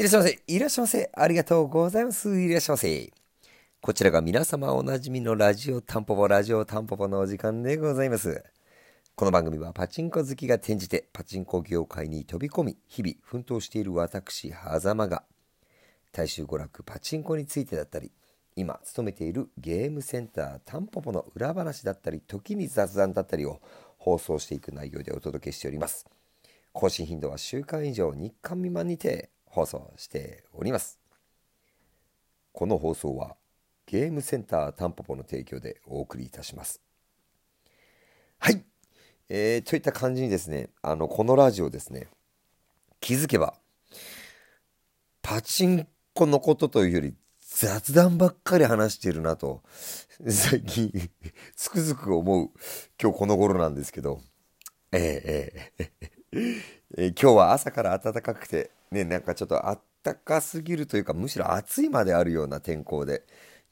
いらっしゃいませ。いらっしゃいませ。ありがとうございます。いらっしゃいませ。こちらが皆様おなじみのラジオタンポポのお時間でございます。この番組はパチンコ好きが転じてパチンコ業界に飛び込み、日々奮闘している私、狭間が、大衆娯楽パチンコについてだったり、今勤めているゲームセンタータンポポの裏話だったり、時に雑談だったりを放送していく内容でお届けしております。更新頻度は週間以上日間未満にて放送しております。この放送は、ゲームセンタータンポポの提供でお送りいたします。はい、といった感じにですね、このラジオですね、気づけばパチンコのことというより雑談ばっかり話しているなと最近つくづく思う今日この頃なんですけど、今日は朝から暖かくてね、なんかちょっと暖かすぎるというか、むしろ暑いまであるような天候で、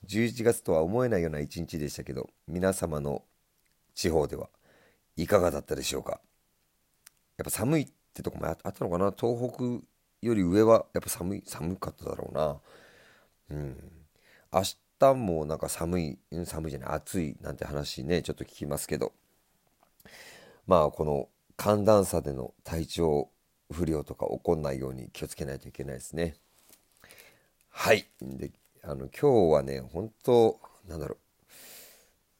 11月とは思えないような一日でしたけど、皆様の地方ではいかがだったでしょうか。やっぱ寒いってとこもあったのかな。東北より上はやっぱ寒かっただろうな。明日もなんか寒いじゃない暑いなんて話ね、ちょっと聞きますけど、まあこの寒暖差での体調不良とか起こんないように気をつけないといけないですね。はい。で、今日はね、本当なんだろう、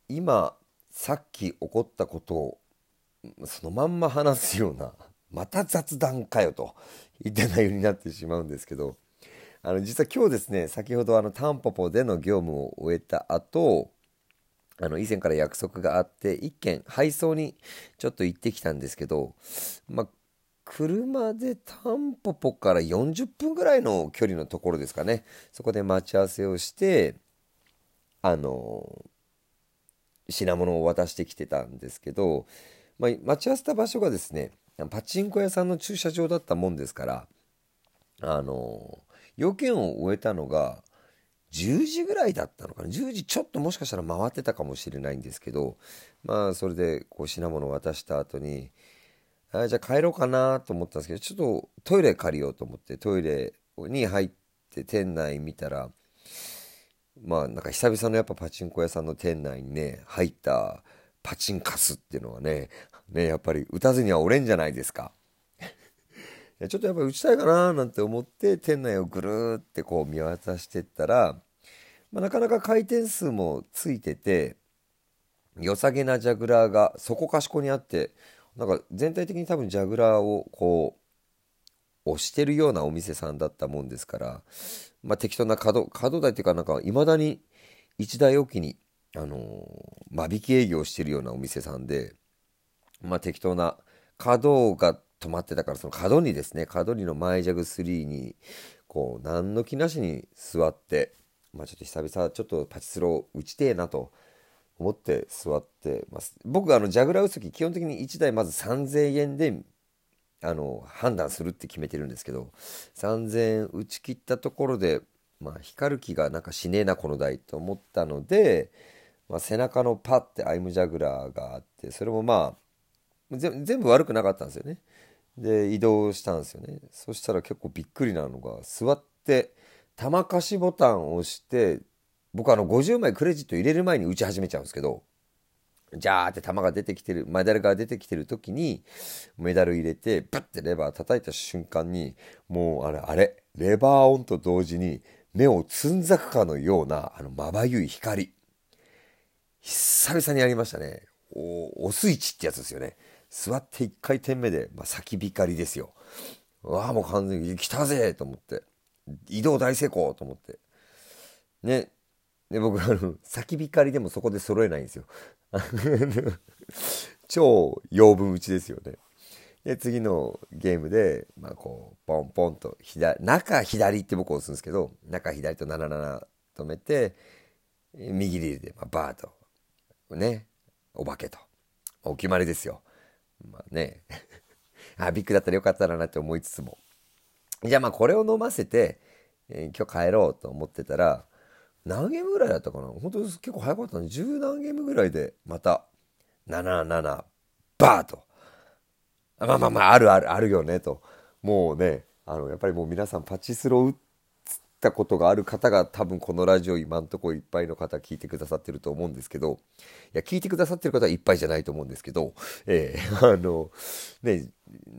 今さっき起こったことをそのまんま話すような、また雑談かよと言って内容になってしまうんですけど、実は今日ですね、先ほどタンポポでの業務を終えた後、以前から約束があって一軒配送にちょっと行ってきたんですけど、まあ車でタンポポから40分ぐらいの距離のところですかね。そこで待ち合わせをして、品物を渡してきてたんですけど、まあ、待ち合わせた場所がですね、パチンコ屋さんの駐車場だったもんですから、要件を終えたのが10時ぐらいだったのかな。10時ちょっともしかしたら回ってたかもしれないんですけど、まあそれでこう品物を渡した後に、じゃあ帰ろうかなと思ったんですけど、ちょっとトイレ借りようと思ってトイレに入って店内見たら、まあなんか久々のやっぱパチンコ屋さんの店内にね入ったパチンカスっていうのはねやっぱり打たずには折れんじゃないですか。ちょっとやっぱり打ちたいかななんて思って店内をぐるーってこう見渡してったら、まあ、なかなか回転数もついてて良さげなジャグラーがそこかしこにあって、なんか全体的に多分ジャグラーをこう押してるようなお店さんだったもんですから、まあ、適当な角台っていうか、なんかいまだに1台おきに、間引き営業してるようなお店さんで、まあ、適当な角が止まってたから、その角にですね、角にの前ジャグ3にこう何の気なしに座って、まあ、ちょっと久々ちょっとパチスロ打ちてえなと思って座ってます。僕ジャグラー打つとき基本的に1台まず3000円で判断するって決めてるんですけど、3000円打ち切ったところで、まあ、光る気がなんかしねえなこの台と思ったので、まあ、背中のパッてアイムジャグラーがあって、それもまあ全部悪くなかったんですよね。で移動したんですよね。そしたら結構びっくりなのが、座って玉貸しボタンを押して、僕50枚クレジット入れる前に打ち始めちゃうんですけど、ジャーって玉が出てきてる、メダルが出てきてる時にメダル入れてブッてレバー叩いた瞬間に、もうあれレバーオンと同時に目をつんざくかのようなまばゆい光、久々にやりましたね。おスイッチってやつですよね。座って1回転目で、まあ、先光ですよ。わあ、もう完全に来たぜと思って、移動大成功と思ってね。で僕先光でもそこで揃えないんですよ。超養分打ちですよね。で次のゲームで、まあ、こうポンポンと中左って僕押すんですけど、中左と77止めて右リールで、まあ、バーとねお化けとお決まりですよ。まあねあビッグだったらよかったなって思いつつも、じゃあまあこれを飲ませて、今日帰ろうと思ってたら、何ゲームぐらいだったかな。本当結構早かったね。10何ゲームぐらいでまた77バーと、まあるよねと、もうねやっぱりもう皆さんパチスロ打ったことがある方が多分このラジオ今んとこいっぱいの方聞いてくださってると思うんですけど、いや聞いてくださってる方はいっぱいじゃないと思うんですけど、ね、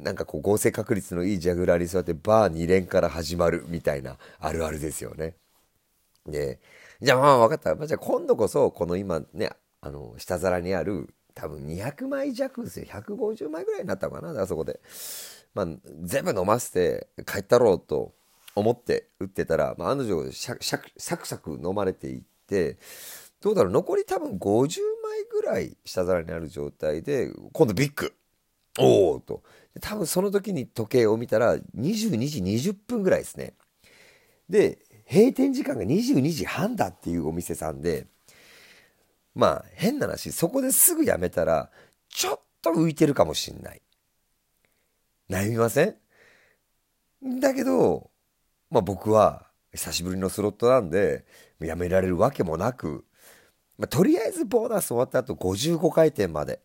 なんかこう合成確率のいいジャグラーに座ってバー2連から始まるみたいなあるあるですよね。で、じゃあまあ分かった、じゃあ今度こそこの今ね下皿にある多分200枚弱ですよ、150枚ぐらいになったのかな、あそこで、全部飲ませて帰ったろうと思って打ってたら、案の定サクサク飲まれていって、どうだろう、残り多分50枚ぐらい下皿にある状態で今度ビッグおーと、多分その時に時計を見たら22時20分ぐらいですね。で閉店時間が22時半だっていうお店さんで、変な話、そこですぐやめたらちょっと浮いてるかもしんない、悩みません？だけど、僕は久しぶりのスロットなんでやめられるわけもなく、とりあえずボーナス終わった後55回転まで、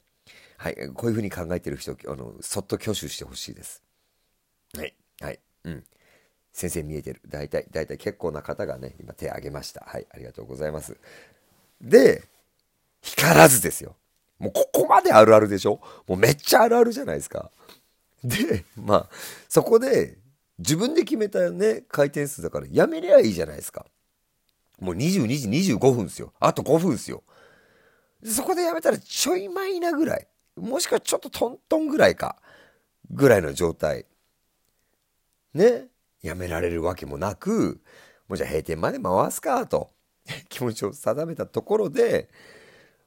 こういうふうに考えてる人そっと挙手してほしいです。先生見えてる、だいたい結構な方がね今手挙げました。ありがとうございます。で光らずですよ、もうここまであるあるでしょ、もうめっちゃあるあるじゃないですか。でそこで自分で決めたね回転数だからやめりゃいいじゃないですか。もう22時25分ですよ、あと5分ですよ。そこでやめたらちょいマイナぐらい、もしくはちょっとトントンぐらいかぐらいの状態ね、やめられるわけもなく、もうじゃあ閉店まで回すかと気持ちを定めたところで、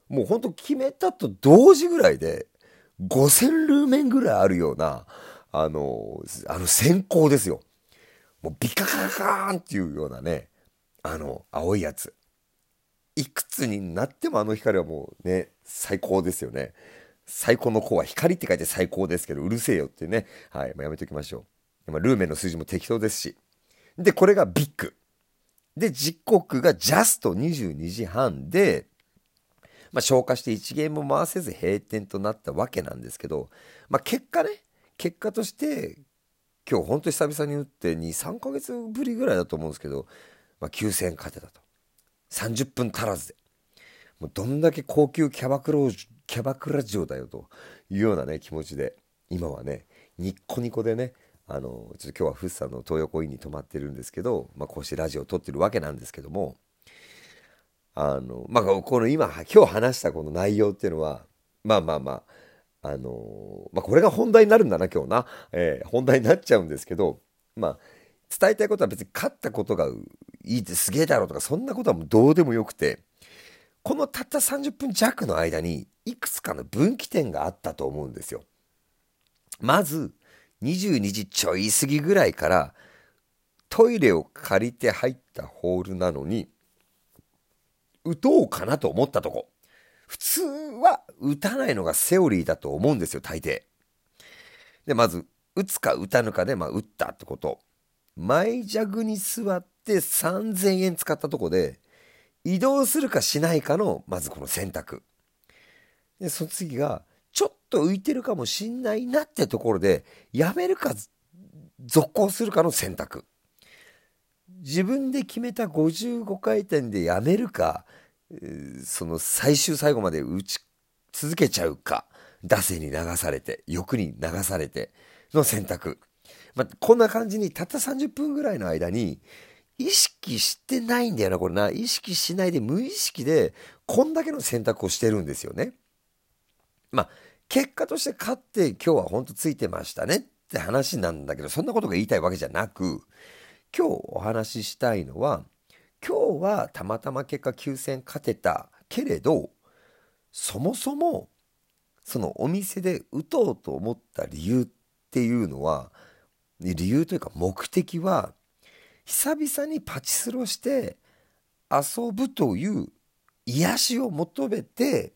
もうほんと決めたと同時ぐらいで5000ルーメンぐらいあるようなあの閃光ですよ、もうビカカカーンっていうようなね、青いやつ、いくつになってもあの光はもうね最高ですよね。最高の光は光って書いて最高ですけど、うるせえよってね、やめときましょう。ルーメンの数字も適当ですし、でこれがビッグで時刻がジャスト22時半で、消化して1ゲームも回せず閉店となったわけなんですけど、結果として今日本当に久々に打って 2,3 ヶ月ぶりぐらいだと思うんですけど、9000円勝てたと、30分足らずでもうどんだけ高級キャバクラ嬢だよというようなね気持ちで、今はねニッコニコでね、ちょっと今日はフッサの東横インに泊まってるんですけど、こうしてラジオを撮ってるわけなんですけども、この今日話したこの内容っていうのはこれが本題になるんだな今日な、本題になっちゃうんですけど、伝えたいことは別に勝ったことがいいってすげえだろうとかそんなことはもうどうでもよくて、このたった30分弱の間にいくつかの分岐点があったと思うんですよ。まず22時ちょい過ぎぐらいからトイレを借りて入ったホールなのに打とうかなと思ったとこ、普通は打たないのがセオリーだと思うんですよ大抵で。まず打つか打たぬかで、打ったってこと、マイジャグに座って3000円使ったとこで移動するかしないかのまずこの選択で、その次がちょっと浮いてるかもしんないなってところでやめるか続行するかの選択、自分で決めた55回転でやめるか、その最後まで打ち続けちゃうか、惰性に流されて欲に流されての選択、こんな感じにたった30分ぐらいの間に意識してないんだよなこれな、意識しないで無意識でこんだけの選択をしてるんですよね。結果として勝って今日は本当ついてましたねって話なんだけど、そんなことが言いたいわけじゃなく、今日お話ししたいのは、今日はたまたま結果9000円勝てたけれど、そもそもそのお店で打とうと思った理由というか目的は、久々にパチスロして遊ぶという癒しを求めて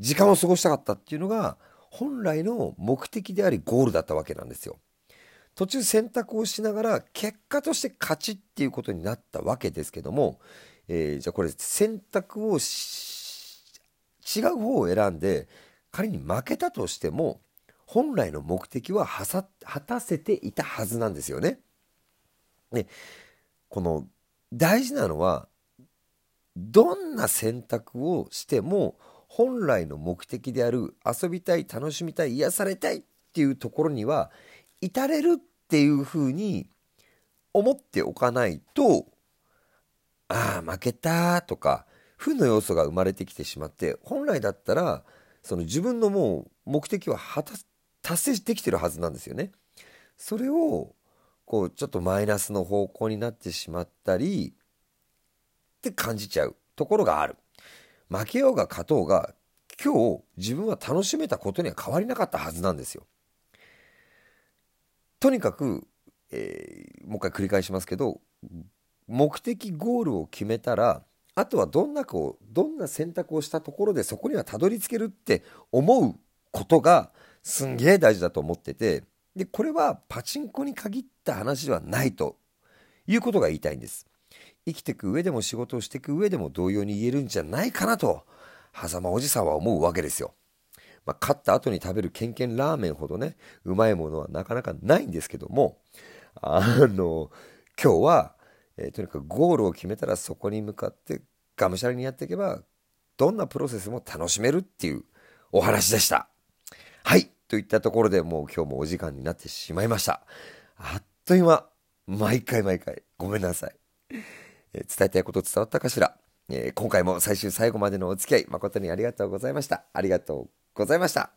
時間を過ごしたかったっていうのが本来の目的でありゴールだったわけなんですよ。途中選択をしながら結果として勝ちっていうことになったわけですけども、じゃあこれ選択を違う方を選んで仮に負けたとしても本来の目的は果たせていたはずなんですよね。ね、この大事なのはどんな選択をしても本来の目的である遊びたい、楽しみたい、癒されたいっていうところには至れるっていうふうに思っておかないと、ああ負けたとか負の要素が生まれてきてしまって、本来だったらその自分のもう目的は達成できてるはずなんですよね。それをこうちょっとマイナスの方向になってしまったりって感じちゃうところがある。負けようが勝とうが今日自分は楽しめたことには変わりなかったはずなんですよ。とにかく、もう一回繰り返しますけど、目的ゴールを決めたら、あとはどんな選択をしたところでそこにはたどり着けるって思うことがすんげえ大事だと思ってて、でこれはパチンコに限った話ではないということが言いたいんです。生きていく上でも仕事をしていく上でも同様に言えるんじゃないかなと狭間おじさんは思うわけですよ。まあ、勝った後に食べるケンケンラーメンほどねうまいものはなかなかないんですけども、今日はとにかくゴールを決めたらそこに向かってがむしゃらにやっていけばどんなプロセスも楽しめるっていうお話でした。はい、といったところでもう今日もお時間になってしまいました。あっという間、毎回ごめんなさい。伝えたいこと伝わったかしら。今回も最終最後までのお付き合い誠にありがとうございました。